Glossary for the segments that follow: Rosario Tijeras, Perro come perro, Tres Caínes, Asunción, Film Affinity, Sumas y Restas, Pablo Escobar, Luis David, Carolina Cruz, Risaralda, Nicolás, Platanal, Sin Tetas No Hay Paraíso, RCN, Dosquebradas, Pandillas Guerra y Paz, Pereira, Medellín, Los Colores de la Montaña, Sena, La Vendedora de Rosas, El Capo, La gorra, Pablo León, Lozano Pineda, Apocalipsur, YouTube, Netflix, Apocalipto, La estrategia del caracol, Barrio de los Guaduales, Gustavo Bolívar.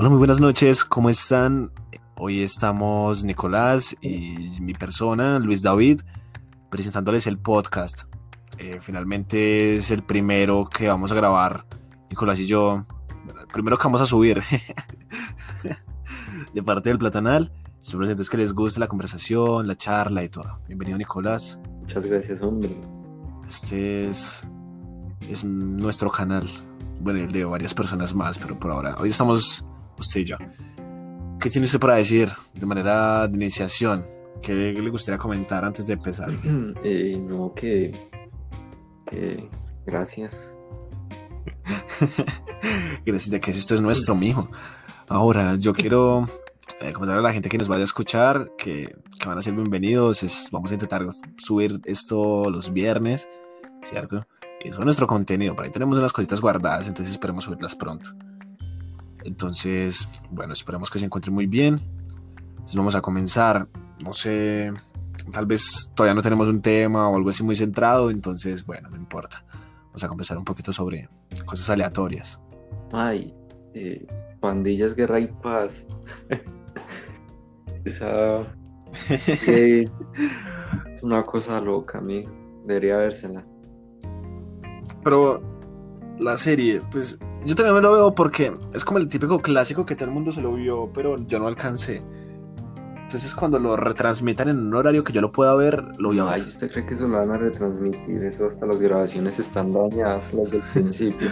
Hola, muy buenas noches, ¿cómo están? Hoy estamos Nicolás y mi persona, Luis David, presentándoles el podcast. Finalmente es el primero que vamos a grabar, Nicolás y yo, el primero que vamos a subir de parte del Platanal. Espero entonces que les guste la conversación, la charla y todo. Bienvenido, Nicolás. Muchas gracias, hombre. Este es nuestro canal, bueno, el de varias personas más, pero por ahora, hoy estamos... usted y yo. ¿Qué tiene usted para decir de manera de iniciación? ¿Qué le gustaría comentar antes de empezar? No, que gracias. Gracias, de que esto es nuestro, mijo. Ahora, yo quiero comentar a la gente que nos vaya a escuchar que van a ser bienvenidos. Vamos a intentar subir esto los viernes, ¿cierto? Eso es nuestro contenido. Por ahí tenemos unas cositas guardadas, entonces esperemos subirlas pronto. Entonces, bueno, esperamos que se encuentre muy bien. Entonces vamos a comenzar. No sé, tal vez todavía no tenemos un tema o algo así muy centrado, entonces, bueno, no importa. Vamos a conversar un poquito sobre cosas aleatorias. Ay, Pandillas Guerra y Paz. Esa es una cosa loca, amigo. Debería vérsela. Pero la serie, pues... yo también me lo veo porque es como el típico clásico que todo el mundo se lo vio, pero yo no alcancé. Entonces cuando lo retransmitan en un horario que yo lo pueda ver, lo voy a ver. Ay, ¿usted cree que eso lo van a retransmitir? Eso hasta las grabaciones están dañadas, las del principio.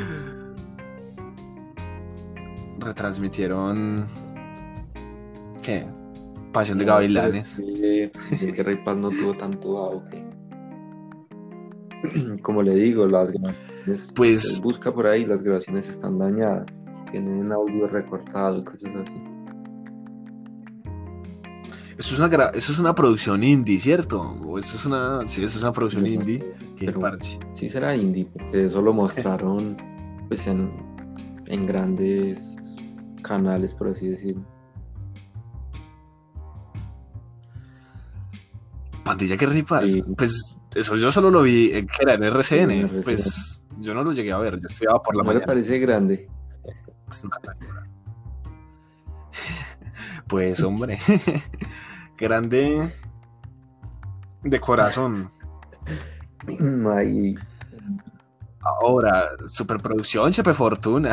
Retransmitieron... ¿qué? Pasión de Gavilanes. Sí, que Rey Paz no tuvo tanto auge. Como le digo, las grabaciones, pues busca por ahí, las grabaciones están dañadas, tienen audio recortado y cosas así. Eso es una producción indie, ¿cierto? O eso es una producción indie, que parche. Sí será indie, porque eso lo mostraron pues en grandes canales, por así decirlo. Pandilla que ripas, sí. Pues eso yo solo lo vi que era en RCN, RCN. Pues yo no lo llegué a ver, yo estudiaba por la mañana. Me parece grande. Pues hombre, grande de corazón. Ay. Ahora, superproducción, Chepe Fortuna.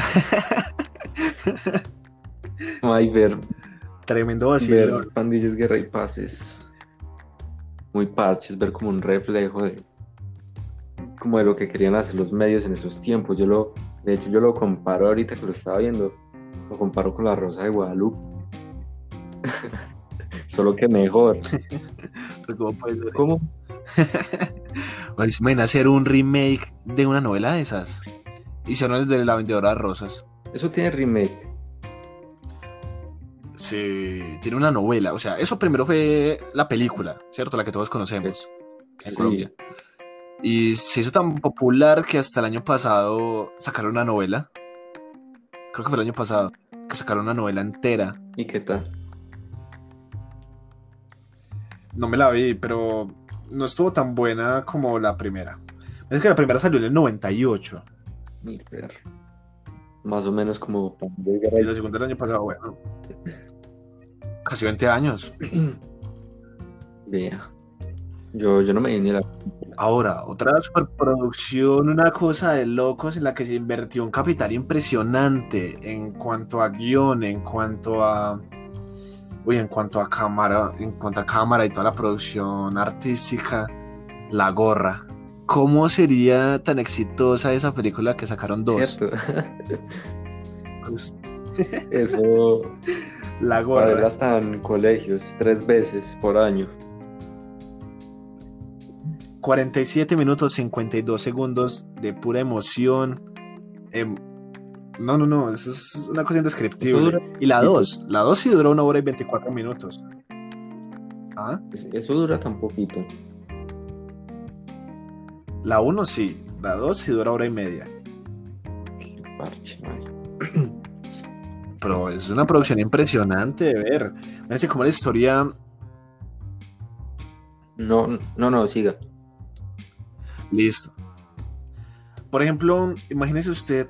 Ay, ver. Tremendo vacío. Ver Pandillas, Guerra y Pases. Muy parches, ver como un reflejo de como de lo que querían hacer los medios en esos tiempos. De hecho yo lo comparo ahorita que lo estaba viendo, lo comparo con La Rosa de Guadalupe. Solo que mejor. Pero ¿cómo puedes ver? ¿Cómo? Bueno, hacer un remake de una novela de esas. Hicieron el de La Vendedora de Rosas. Eso tiene remake. Sí, tiene una novela, o sea, eso primero fue la película, ¿cierto? La que todos conocemos en Colombia. Y se hizo tan popular que hasta el año pasado sacaron una novela. Creo que fue el año pasado que sacaron una novela entera. ¿Y qué tal? No me la vi, pero no estuvo tan buena como la primera. Es que la primera salió en el 98. Mi perro. Más o menos como... y la segunda del año pasado, bueno... casi 20 años. Vea. Yo no me ni la... Ahora, otra superproducción, una cosa de locos en la que se invirtió un capital impresionante en cuanto a guión, en cuanto a... uy, en cuanto a cámara, y toda la producción artística. La Gorra. ¿Cómo sería tan exitosa esa película que sacaron dos? Cierto. Eso... La Gorra. Para verlas tan colegios, 3 veces por año. 47 minutos 52 segundos de pura emoción. No, eso es una cosa indescriptible. Y la 2 sí duró 1 hora y 24 minutos. ¿Ah? Eso dura tan poquito. La 1 sí, la 2 sí dura 1 hora y media. Qué parche, man. Pero es una producción impresionante de ver. Fíjense cómo la historia... No, siga. Listo. Por ejemplo, imagínese usted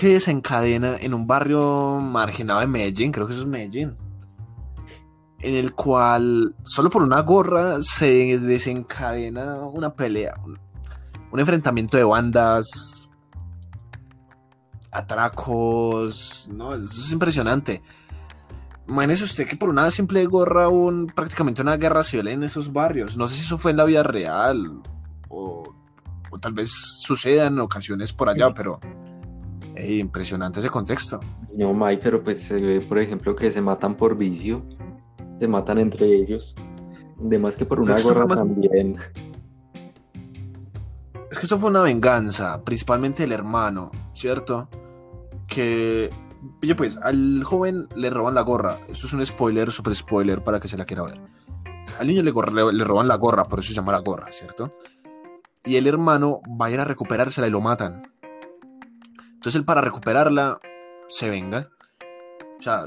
que desencadena en un barrio marginado de Medellín, creo que eso es Medellín, en el cual solo por una gorra se desencadena una pelea, un enfrentamiento de bandas, atracos. No, eso es impresionante. Imagínese usted que por una simple gorra prácticamente una guerra civil en esos barrios. No sé si eso fue en la vida real o tal vez suceda en ocasiones por allá, pero impresionante ese contexto. No, May, pero pues se ve, por ejemplo, que se matan por vicio, se matan entre ellos, además que por una gorra también. Es que eso fue una venganza, principalmente del hermano, ¿cierto? Que, oye, pues, al joven le roban la gorra. Esto es un spoiler, super spoiler, para que se la quiera ver. Al niño le roban la gorra, por eso se llama La Gorra, ¿cierto? Y el hermano va a ir a recuperársela y lo matan. Entonces él, para recuperarla, se venga. O sea,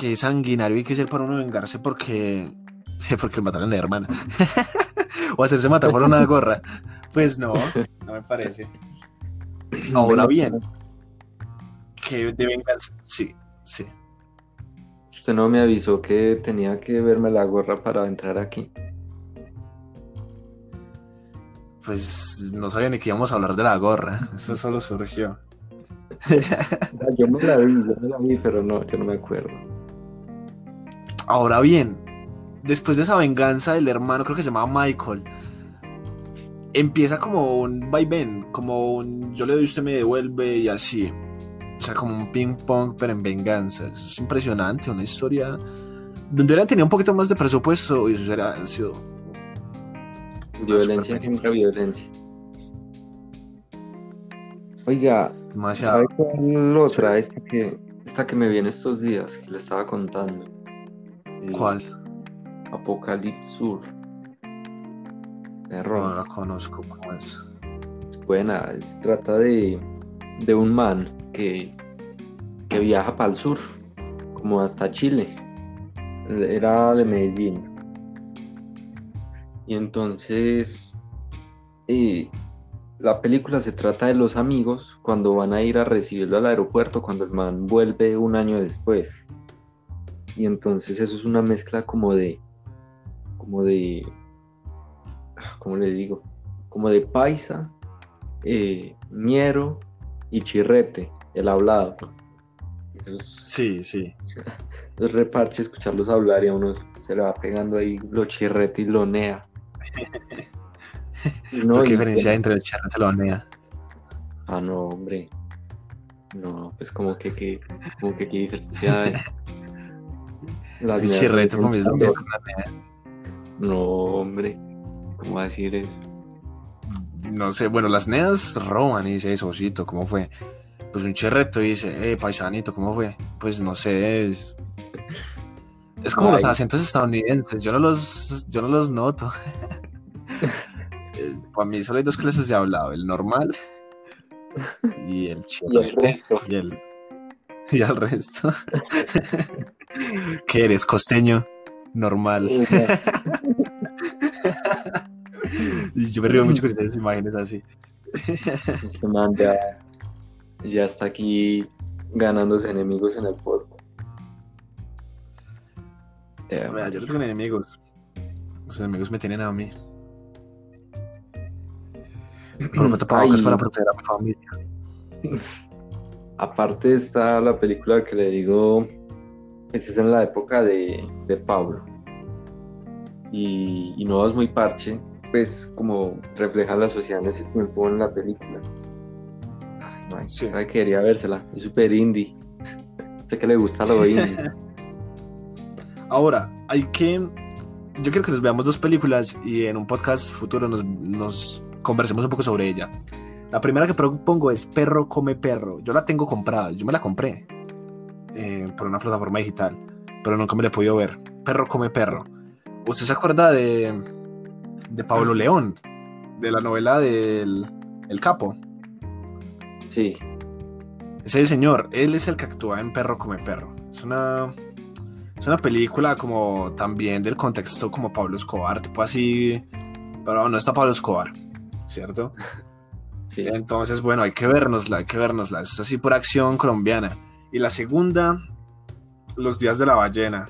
qué sanguinario hay que ser para uno vengarse porque le mataron a la hermana. O hacerse matar por una gorra. Pues no me parece. Ahora bien, que de venganza. Sí. Usted no me avisó que tenía que verme la gorra para entrar aquí. Pues no sabía ni que íbamos a hablar de la gorra. Eso solo surgió. Yo me la vi, pero no, yo no me acuerdo. Ahora bien, después de esa venganza del hermano, creo que se llamaba Michael, empieza como un vaivén, como un yo le doy, usted me devuelve y así. O sea, como un ping pong, pero en venganza. Eso es impresionante, una historia donde hubieran tenido un poquito más de presupuesto y eso hubiera sido violencia contra violencia. Oiga, ¿sabe cuál otra? Sí. Esta que me viene estos días, que le estaba contando. ¿Cuál? Apocalipsur. Error. No la conozco, ¿cómo es? Es buena, trata de un man que viaja para el sur, como hasta Chile. Era de Medellín. Y entonces... la película se trata de los amigos cuando van a ir a recibirlo al aeropuerto cuando el man vuelve un año después. Y entonces eso es una mezcla como de ¿cómo le digo? Como de paisa, ñero y chirrete, el hablado. Sí. Es reparche escucharlos hablar y a uno se le va pegando ahí lo chirrete y lo nea. No, ¿qué diferencia hay entre el charrete y la banea? Ah, no, hombre. No, pues como que qué diferencia hay. El charrete fue mismo con la banea. No, hombre. ¿Cómo va a decir eso? No sé, bueno, las neas roban y dice, Sosito, ¿cómo fue? Pues un charrete dice, paisanito, ¿cómo fue? Pues no sé, es como los acentos estadounidenses, yo no los noto. Para mí solo hay dos clases de hablado, el normal y el chirrete y al resto. ¿Qué eres, costeño? Normal. Yo me río mucho con esas imágenes así. Este man ya está aquí ganándose enemigos en el polvo. Yo no tengo enemigos. Los enemigos me tienen a mí. Con los tapabocas para proteger a mi familia. Aparte está la película que le digo, esa es en la época de Pablo. Y no es muy parche, pues como refleja la sociedad en ese tiempo en la película. Ay, no, sí. Quería vérsela, es súper indie. Sé que le gusta lo indie. Ahora, yo quiero que nos veamos dos películas y en un podcast futuro nos conversemos un poco sobre ella. La primera que propongo es Perro come perro. Yo la tengo comprada, yo me la compré por una plataforma digital, pero nunca me la he podido ver. Perro come perro. ¿Usted se acuerda de Pablo León, de la novela del El Capo? Sí. Ese señor, él es el que actúa en Perro come perro. Es una película como también del contexto como Pablo Escobar, tipo así, pero no está Pablo Escobar, ¿cierto? Sí. Entonces, bueno, hay que vernosla. Es así por acción colombiana. Y la segunda, Los días de la ballena.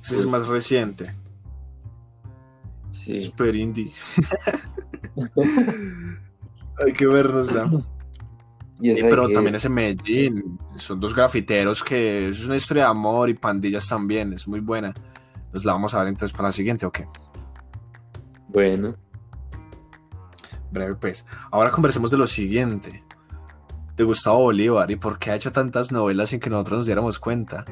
Ese es más reciente. Sí. Super indie. Hay que vernosla. Y pero también es en Medellín. Son dos grafiteros que es una historia de amor, y Pandillas también, es muy buena. Nos la vamos a ver entonces para la siguiente, ¿ok? Bueno. Breve pues. Ahora conversemos de lo siguiente. De Gustavo Bolívar y por qué ha hecho tantas novelas sin que nosotros nos diéramos cuenta.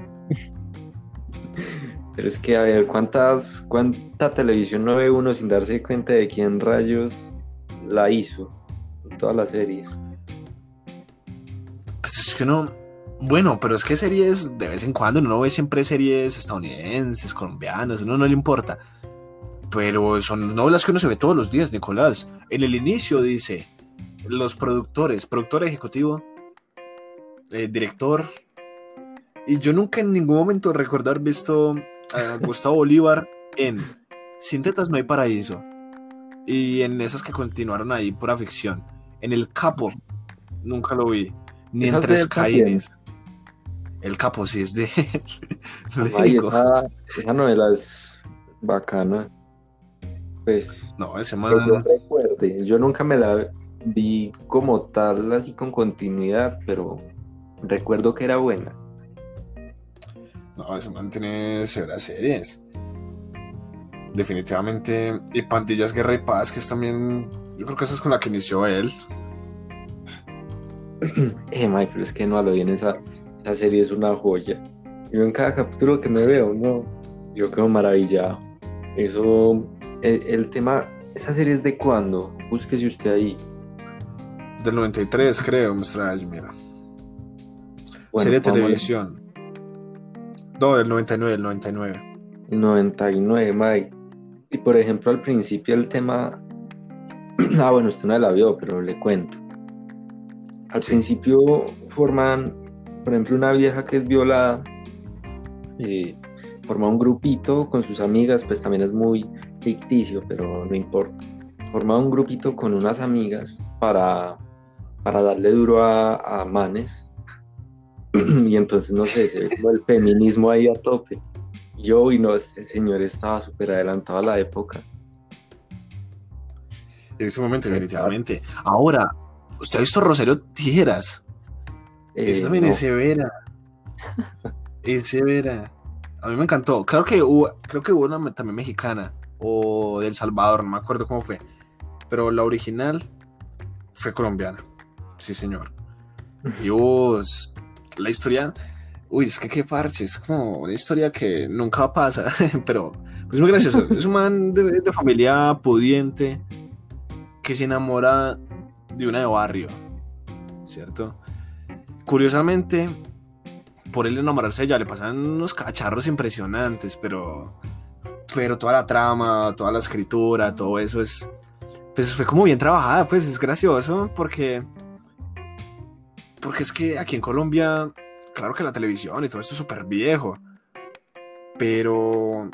Pero es que a ver, ¿cuánta televisión no ve uno sin darse cuenta de quién rayos la hizo en todas las series? Pues es que no, bueno, pero es que series de vez en cuando, uno no ve siempre series estadounidenses, colombianas, uno no le importa, pero son novelas que uno se ve todos los días, Nicolás. En el inicio dice, los productores, productor ejecutivo, director, y yo nunca en ningún momento recuerdo haber visto a Gustavo Bolívar en Sin Tetas No Hay Paraíso, y en esas que continuaron ahí, pura ficción. En El Capo, nunca lo vi. Ni en Tres Caínes. El Capo sí es de él. Ay, esa novela es bacana. Pues. No, ese man. Yo recuerde. Yo nunca me la vi como tal, así con continuidad, pero recuerdo que era buena. No, ese man tiene severas series. Definitivamente. Y Pandillas Guerra y Paz, que es también. Yo creo que esa es con la que inició él. May, pero es que no a lo bien esa serie es una joya. Yo en cada capítulo que me veo, no, yo quedo maravillado. Eso, el tema, esa serie es de cuándo, búsquese usted ahí. Del 93 creo, mira. Bueno, serie de televisión. No, del 99, el 99. 99, May. Y por ejemplo al principio el tema, ah bueno, usted no la vio, pero le cuento. Al principio forman, por ejemplo, una vieja que es violada, forma un grupito con sus amigas, pues también es muy ficticio, pero no importa. Forma un grupito con unas amigas para darle duro a manes, y entonces, no sé, se ve como el feminismo ahí a tope. Yo, y no, este señor estaba súper adelantado a la época. En ese momento, definitivamente. Ahora... ¿Usted ha visto Rosario Tijeras? Esto también no. Es severa. A mí me encantó. Creo que hubo una también mexicana o de El Salvador, no me acuerdo cómo fue. Pero la original fue colombiana. Sí, señor. Y la historia... Uy, es que qué parche. Es como una historia que nunca pasa. Pero es muy gracioso. Es un man de familia pudiente que se enamora... de una de barrio, ¿cierto? Curiosamente, por él enamorarse de ella, le pasan unos cacharros impresionantes, pero toda la trama, toda la escritura, todo eso es... Pues fue como bien trabajada, pues es gracioso, porque es que aquí en Colombia, claro que la televisión y todo esto es súper viejo, pero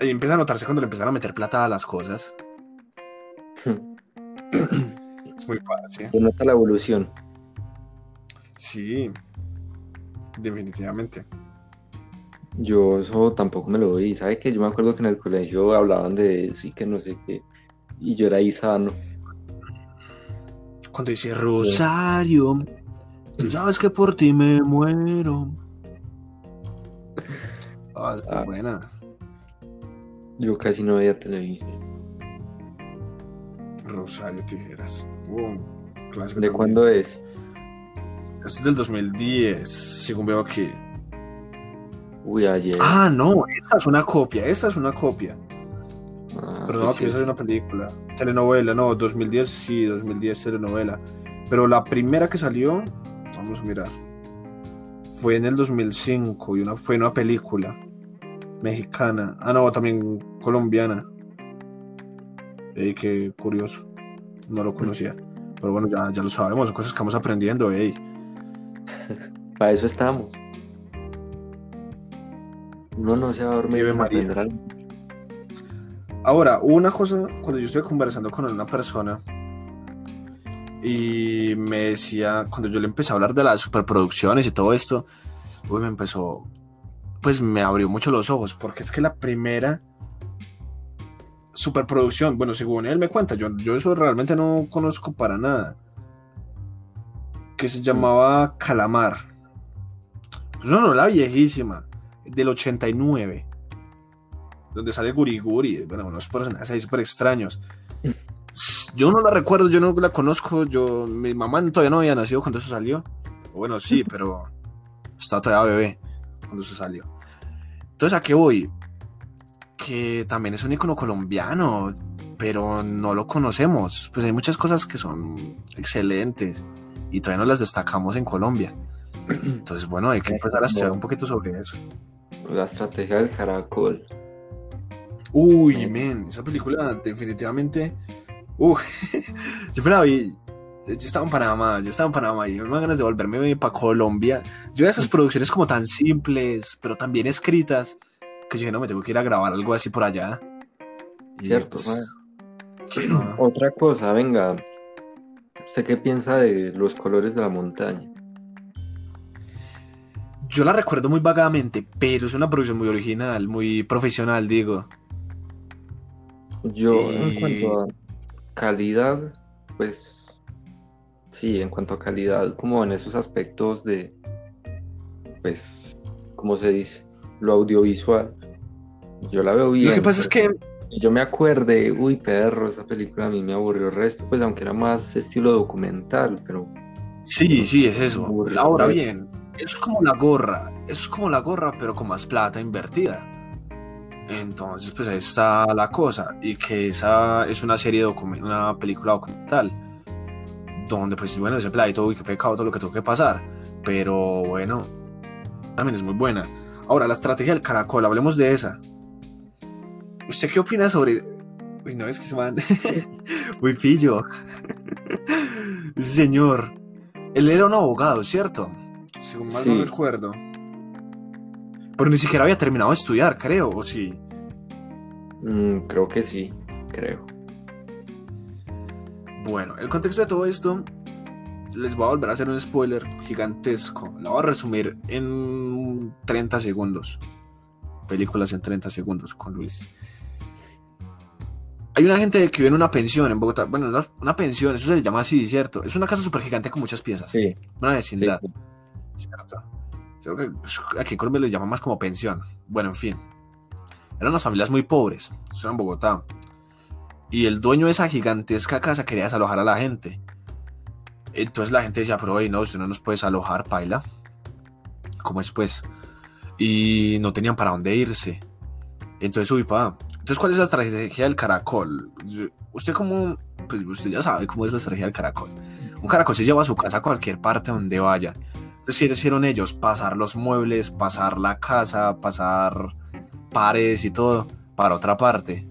empieza a notarse cuando le empiezan a meter plata a las cosas. Es muy fácil. Se nota la evolución. Sí, definitivamente. Yo eso tampoco me lo vi. ¿Sabe qué? Yo me acuerdo que en el colegio hablaban de eso y que no sé qué. Y yo era ahí sano. Cuando dice Rosario, tú sabes que por ti me muero. Buena. Yo casi no veía televisión. Rosario Tijeras. ¿De también. Cuándo es? Este es del 2010, según veo aquí. Uy, ayer. Ah, no, esta es una copia. Ah, pero no, que esa es una película. Telenovela, no, 2010, sí, 2010 telenovela. Pero la primera que salió, vamos a mirar, fue en el 2005 y fue una película mexicana. Ah, no, también colombiana. Ey, qué curioso. No lo conocía. Pero bueno, ya lo sabemos, son cosas que vamos aprendiendo, ey. Para eso estamos. Uno no se va a dormir. Ahora, hubo una cosa cuando yo estuve conversando con una persona y me decía, cuando yo le empecé a hablar de las superproducciones y todo esto, uy, me empezó, pues me abrió mucho los ojos, porque es que la primera superproducción, bueno, según él me cuenta, yo eso realmente no conozco para nada, que se llamaba Calamar. Es una novela viejísima, del 89, donde sale Guriguri, bueno, unos personajes ahí súper extraños. Yo no la recuerdo, yo no la conozco, mi mamá todavía no había nacido cuando eso salió. Bueno, sí, pero estaba todavía bebé cuando eso salió. Entonces, ¿a qué voy? Que también es un ícono colombiano, pero no lo conocemos. Pues hay muchas cosas que son excelentes y todavía no las destacamos en Colombia. Entonces, bueno, hay que empezar a estudiar un poquito sobre eso. La estrategia del caracol. Uy, men, esa película definitivamente... yo la vi, yo estaba en Panamá y me dan ganas de volverme para Colombia. Yo veo esas producciones como tan simples, pero tan bien escritas, que yo dije, no, me tengo que ir a grabar algo así por allá. Y cierto, pues, no. Otra cosa, venga, ¿usted qué piensa de Los Colores de la Montaña? Yo la recuerdo muy vagamente, pero es una producción muy original, muy profesional, digo. Yo, en cuanto a calidad, pues sí, en cuanto a calidad, como en esos aspectos de, pues, ¿cómo se dice? Lo audiovisual, yo la veo bien. Lo que pasa es que... yo me acuerde, uy, perro, esa película a mí me aburrió el resto, pues aunque era más estilo documental, pero... Sí, es eso, ahora bien, eso es como la gorra, pero con más plata invertida. Entonces, pues ahí está la cosa, y que esa es una serie, una película documental, donde pues bueno, ese pladito, uy, qué pecado, todo lo que tuvo que pasar, pero bueno, también es muy buena. Ahora, la estrategia del caracol, hablemos de esa. ¿Usted qué opina sobre...? Uy, no, es que se van... Uy, pillo. Señor. Él era un abogado, ¿cierto? Según mal no recuerdo. Pero ni siquiera había terminado de estudiar, creo, ¿o sí? Creo que sí, creo. Bueno, el contexto de todo esto... les voy a volver a hacer un spoiler gigantesco. La voy a resumir en 30 segundos. Películas en 30 segundos con Luis. Hay una gente que vive en una pensión en Bogotá. Bueno, una pensión, eso se le llama así, ¿cierto? Es una casa súper gigante con muchas piezas. Sí. Una vecindad. Sí. ¿Cierto? Creo que aquí en Colombia le llaman más como pensión. Bueno, en fin. Eran unas familias muy pobres. Eso era en Bogotá. Y el dueño de esa gigantesca casa quería desalojar a la gente. Entonces la gente decía, pero hey, no, usted no nos puede alojar, paila. ¿Cómo es, pues? Y no tenían para dónde irse. Entonces, entonces, ¿cuál es la estrategia del caracol? Usted ya sabe cómo es la estrategia del caracol. Un caracol se lleva a su casa a cualquier parte donde vaya. Entonces, ¿qué hicieron ellos? Pasar los muebles, pasar la casa, pasar paredes y todo para otra parte.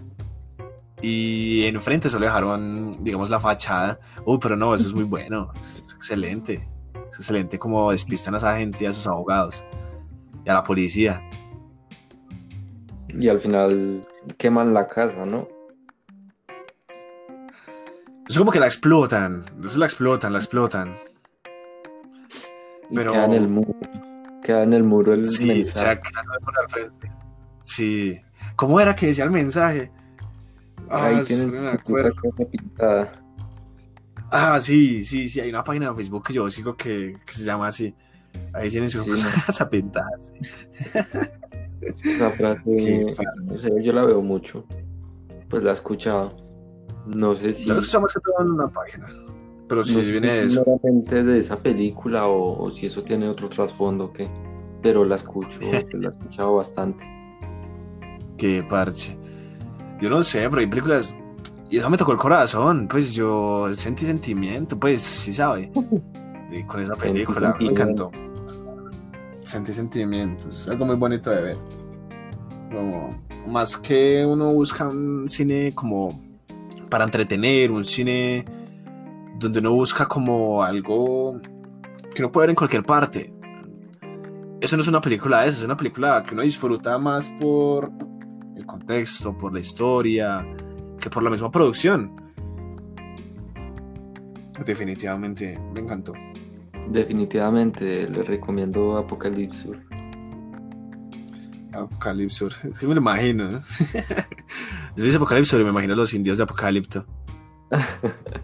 Y enfrente solo dejaron, digamos, la fachada. Pero no, eso es muy bueno. Es excelente como despistan a esa gente, a sus abogados y a la policía. Y al final queman la casa, ¿no? Es como que la explotan. Entonces la explotan. Pero... Queda en el muro el mensaje. Sí, o sea, queda en el muro al frente. Sí. ¿Cómo era que decía el mensaje? Ahí tienen una cosa pintada. Sí, hay una página de Facebook que yo sigo que se llama así. Ahí tienen su casa pintada. Sí. Esa frase, no sé, yo la veo mucho. Pues la he escuchado. No sé si... yo la escuchaba más que todo en una página. Pero si viene de eso. No solamente de esa película o si eso tiene otro trasfondo o qué. Pero la escucho, la he escuchado bastante. Qué parche. Yo no sé, pero hay películas... y eso me tocó el corazón, pues yo sentí sentimiento, pues sí sabe. Y con esa película me encantó. Sentí sentimientos, es algo muy bonito de ver. Como, más que uno busca un cine como para entretener, un cine donde uno busca como algo que uno puede ver en cualquier parte. Eso no es una película de esas, es una película que uno disfruta más por... el contexto, por la historia, que por la misma producción. Definitivamente, me encantó. Definitivamente, le recomiendo Apocalipsur. Apocalipsur, es que me lo imagino, ¿no? Yo hice Apocalipsur y me imagino los indios de Apocalipto.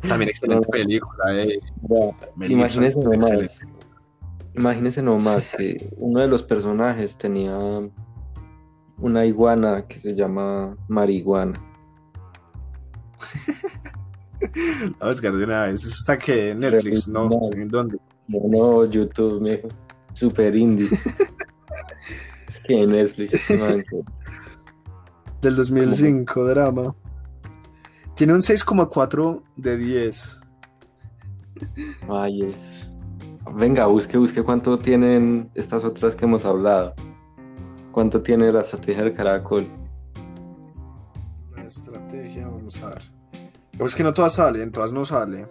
También excelente película, Imagínense nomás. Imagínense nomás que uno de los personajes tenía una iguana que se llama Marihuana. La Oscar de una vez, eso está que en Netflix, ¿no? ¿En dónde? No, YouTube, mijo. Super indie. Es que en Netflix, man. Del 2005, ¿cómo? Drama. Tiene un 6,4 de 10. Ay, es. Venga, busque cuánto tienen estas otras que hemos hablado. ¿Cuánto tiene La estrategia del caracol? La estrategia, vamos a ver. Pues es que no todas salen, todas no salen.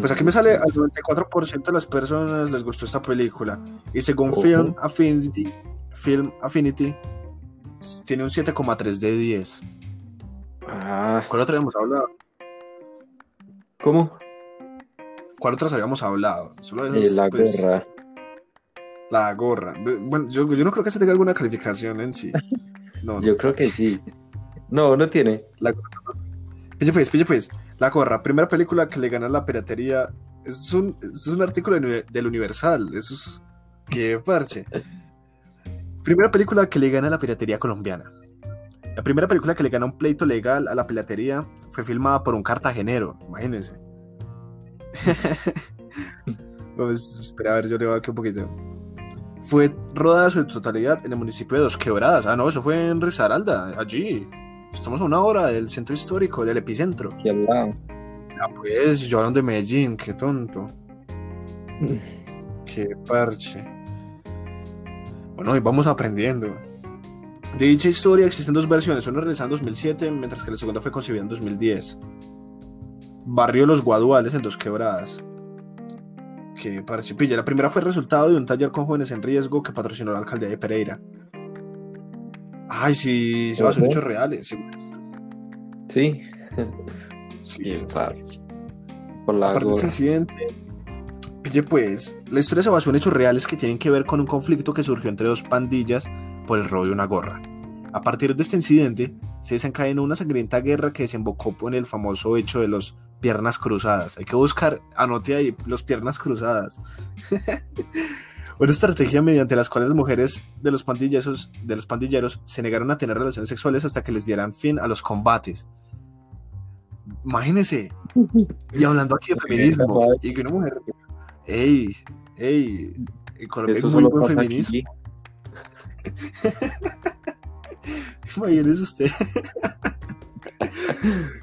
Pues aquí me sale al 94% de las personas les gustó esta película. Y según Film Affinity tiene un 7,3 de 10. ¿Cuál otra habíamos hablado? ¿Cómo? ¿Cuál otras habíamos hablado? Solo esas, La gorra. La gorra. Bueno, yo no creo que se tenga alguna calificación en sí. No, yo creo que sí. No tiene. La gorra. Pille pues, La gorra, primera película que le gana la piratería. Es un artículo del Universal. Eso es. ¡Qué parche! Primera película que le gana la piratería colombiana. La primera película que le gana un pleito legal a la piratería fue filmada por un cartagenero. Imagínense. Pues, espera, a ver, yo le voy a dar aquí un poquito. Fue rodada en su totalidad en el municipio de Dosquebradas. Ah, no, eso fue en Risaralda. Allí. Estamos a una hora del centro histórico, del epicentro. Qué lado. Ah, pues, yo hablando de Medellín, qué tonto. Qué parche. Bueno, y vamos aprendiendo. De dicha historia existen dos versiones, una realizada en 2007, mientras que la segunda fue concebida en 2010. Barrio de los Guaduales en Dosquebradas. Qué parche, pilla. La primera fue el resultado de un taller con jóvenes en riesgo que patrocinó la alcaldía de Pereira. Ay, sí, se basan en hechos reales. Sí. Sí. Por la parte se siente. Oye, pues, la historia se basó en hechos reales que tienen que ver con un conflicto que surgió entre dos pandillas por el robo de una gorra. A partir de este incidente, se desencadenó una sangrienta guerra que desembocó en el famoso hecho de los piernas cruzadas. Hay que buscar, anote ahí, los piernas cruzadas. Una estrategia mediante las cuales las mujeres de los pandilleros se negaron a tener relaciones sexuales hasta que les dieran fin a los combates. Imagínense. Y hablando aquí de feminismo. Y que una mujer. Ey. En Colombia eso es muy buen feminismo. Imagínese usted.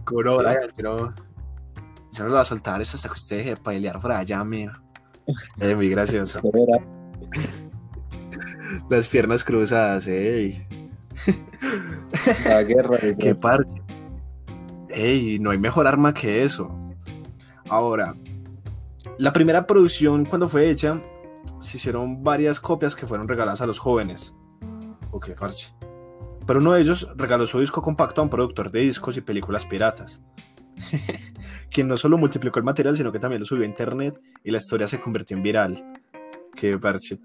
Coro, Brian, pero. Yo no lo voy a soltar eso hasta que usted deje de pelear por allá, mía. Muy gracioso. Las piernas cruzadas, ey. La guerra. Qué parche. Ey, no hay mejor arma que eso. Ahora, la primera producción, cuando fue hecha, se hicieron varias copias que fueron regaladas a los jóvenes. Ok, parche. Pero uno de ellos regaló su disco compacto a un productor de discos y películas piratas, quien no solo multiplicó el material, sino que también lo subió a internet y la historia se convirtió en viral. Qué parche.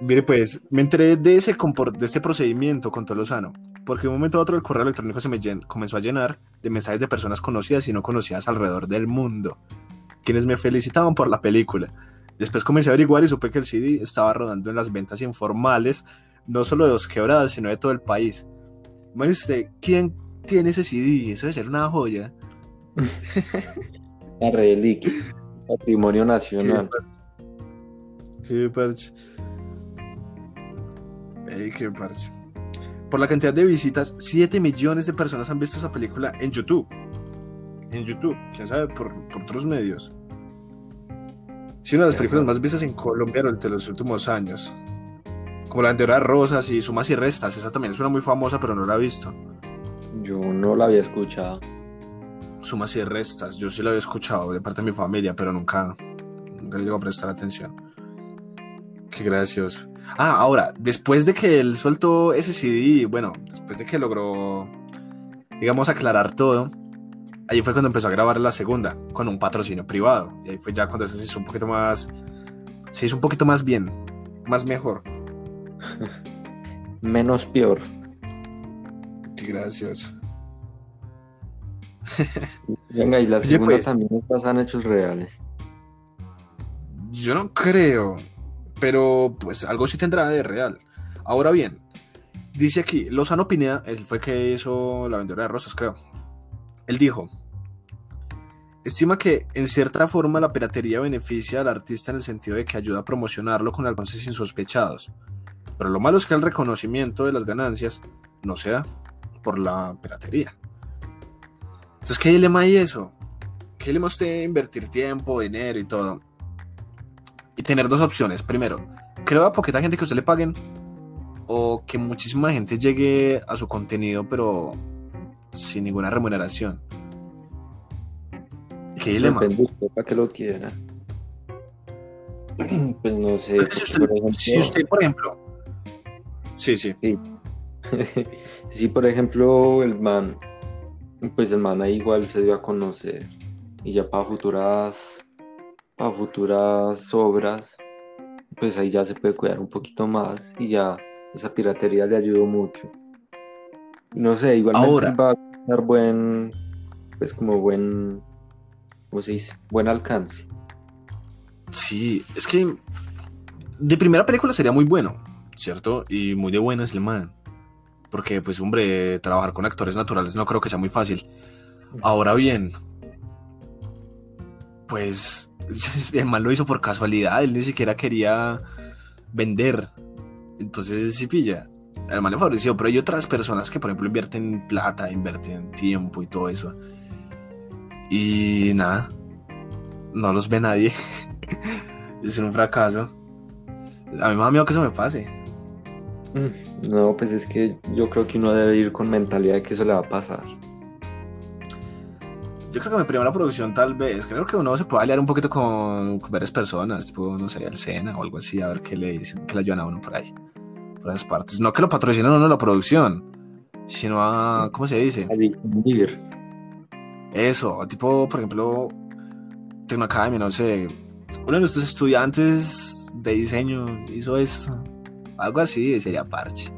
Mire, pues, me enteré de ese procedimiento, contó Lozano, porque de un momento a otro el correo electrónico se me comenzó a llenar de mensajes de personas conocidas y no conocidas alrededor del mundo, quienes me felicitaban por la película. Después comencé a averiguar y supe que el CD estaba rodando en las ventas informales, no solo de Dosquebradas, sino de todo el país. Bueno, usted, ¿quién tiene ese CD? Eso debe ser una joya. La reliquia, patrimonio nacional. Qué parche. Qué parche. Por la cantidad de visitas, 7 millones de personas han visto esa película en YouTube. Quién sabe, por otros medios. Es una de las películas más vistas en Colombia durante los últimos años. Como La Vendedora de Rosas y Sumas y Restas. Esa también es una muy famosa, pero no la he visto. Yo no la había escuchado. Sumas y Restas, yo sí la había escuchado de parte de mi familia, pero nunca le llego a prestar atención. Qué gracioso. Ah, ahora, después de que él soltó ese CD, bueno, después de que logró, digamos, aclarar todo, ahí fue cuando empezó a grabar la segunda, con un patrocinio privado. Y ahí fue ya cuando eso se hizo un poquito más, se hizo un poquito más bien, más mejor. Menos peor. Qué gracioso. Venga, y la segunda pues, también pasan hechos reales. Yo no creo, pero pues algo sí tendrá de real. Ahora bien, dice aquí, Lozano Pineda, él fue que hizo La Vendedora de Rosas, creo. Él dijo, estima que en cierta forma la piratería beneficia al artista en el sentido de que ayuda a promocionarlo con alcances insospechados, pero lo malo es que el reconocimiento de las ganancias no se da por la piratería. Entonces, ¿qué dilema hay eso? ¿Qué dilema usted invertir tiempo, dinero y todo? Y tener dos opciones. Primero, creo a poquita gente que usted le paguen, o que muchísima gente llegue a su contenido pero sin ninguna remuneración. ¿Qué dilema? ¿Para qué lo quiera? Pues no sé. Si usted, por ejemplo... Sí. Si, por ejemplo, el man... Pues el man ahí igual se dio a conocer. Y ya para futuras obras, pues ahí ya se puede cuidar un poquito más y ya esa piratería le ayudó mucho. No sé, igualmente ahora va a dar buen, pues como buen, ¿cómo se dice? Buen alcance. Sí, es que de primera película sería muy bueno, ¿cierto? Y muy de buenas el man, porque pues hombre, trabajar con actores naturales no creo que sea muy fácil. Ahora bien, pues el man lo hizo por casualidad, él ni siquiera quería vender, entonces sí pilla, el man le favoreció. Pero hay otras personas que por ejemplo invierten plata, invierten tiempo y todo eso, y nada, no los ve nadie. Es un fracaso. A mí me da miedo que eso me pase. No, pues es que yo creo que uno debe ir con mentalidad de que eso le va a pasar. Yo creo que mi primera producción tal vez, creo que uno se puede aliar un poquito con varias personas, tipo, no sé, al Sena o algo así, a ver qué le dicen, qué le ayudan a uno por ahí, por esas partes. No que lo patrocinen a uno la producción, sino a, ¿cómo se dice? A difundir. Eso, tipo, por ejemplo, Tecnocademy, no sé, uno de nuestros estudiantes de diseño hizo esto, algo así, sería parche.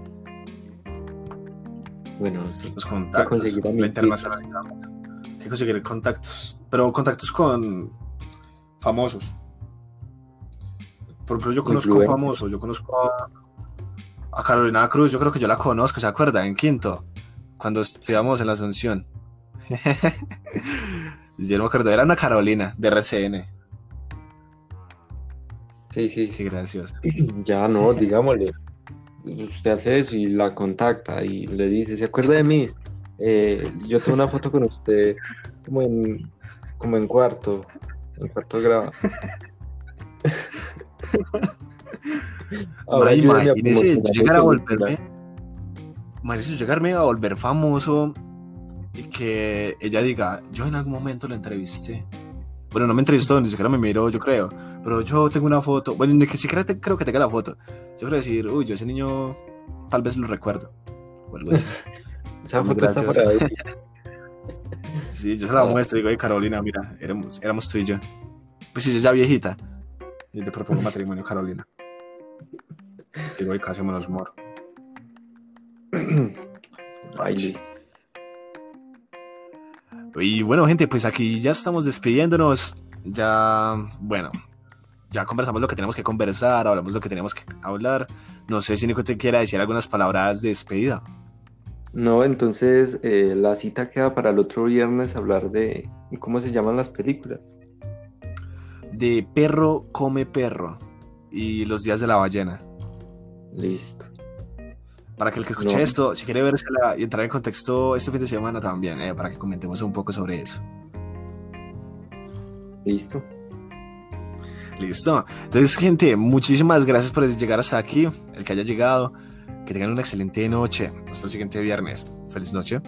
Bueno, los contactos, lo internacionalizamos. Hay que conseguir contactos, pero contactos con famosos. Por ejemplo, yo conozco a famosos, yo conozco a Carolina Cruz, yo creo que yo la conozco, ¿se acuerda? En quinto, cuando estudiamos en la Asunción. Yo no me acuerdo, era una Carolina, de RCN. Sí. Qué gracioso. Ya no, digámosle, usted hace eso y la contacta y le dice, ¿se acuerda de mí? Yo tengo una foto con usted como en cuarto, en cuarto grado. Ahora imagínese llegar a volverme, imagínese llegarme a volver famoso y que ella diga, yo en algún momento la entrevisté. Bueno, no me entrevistó, ni siquiera me miró, yo creo, pero yo tengo una foto, bueno, ni siquiera creo que tenga la foto. Yo quiero decir, uy, yo ese niño tal vez lo recuerdo, o algo así. Esa foto está por ahí. Sí, yo se la muestro y digo, Carolina, mira, éramos tú y yo. Pues sí, yo ya viejita. Y le propongo matrimonio, Carolina. Y digo, casémonos, moro. Ay, y bueno, gente, pues aquí ya estamos despidiéndonos. Ya conversamos lo que tenemos que conversar, hablamos lo que tenemos que hablar. No sé si Nico te quiera decir algunas palabras de despedida. No, entonces la cita queda para el otro viernes, hablar de cómo se llaman las películas. De Perro Come Perro y Los Días de la Ballena. Listo. Para que el que escuche esto, si quiere vérsela y entrar en contexto este fin de semana también, para que comentemos un poco sobre eso. Listo. Entonces, gente, muchísimas gracias por llegar hasta aquí, el que haya llegado. Que tengan una excelente noche. Hasta el siguiente viernes. Feliz noche.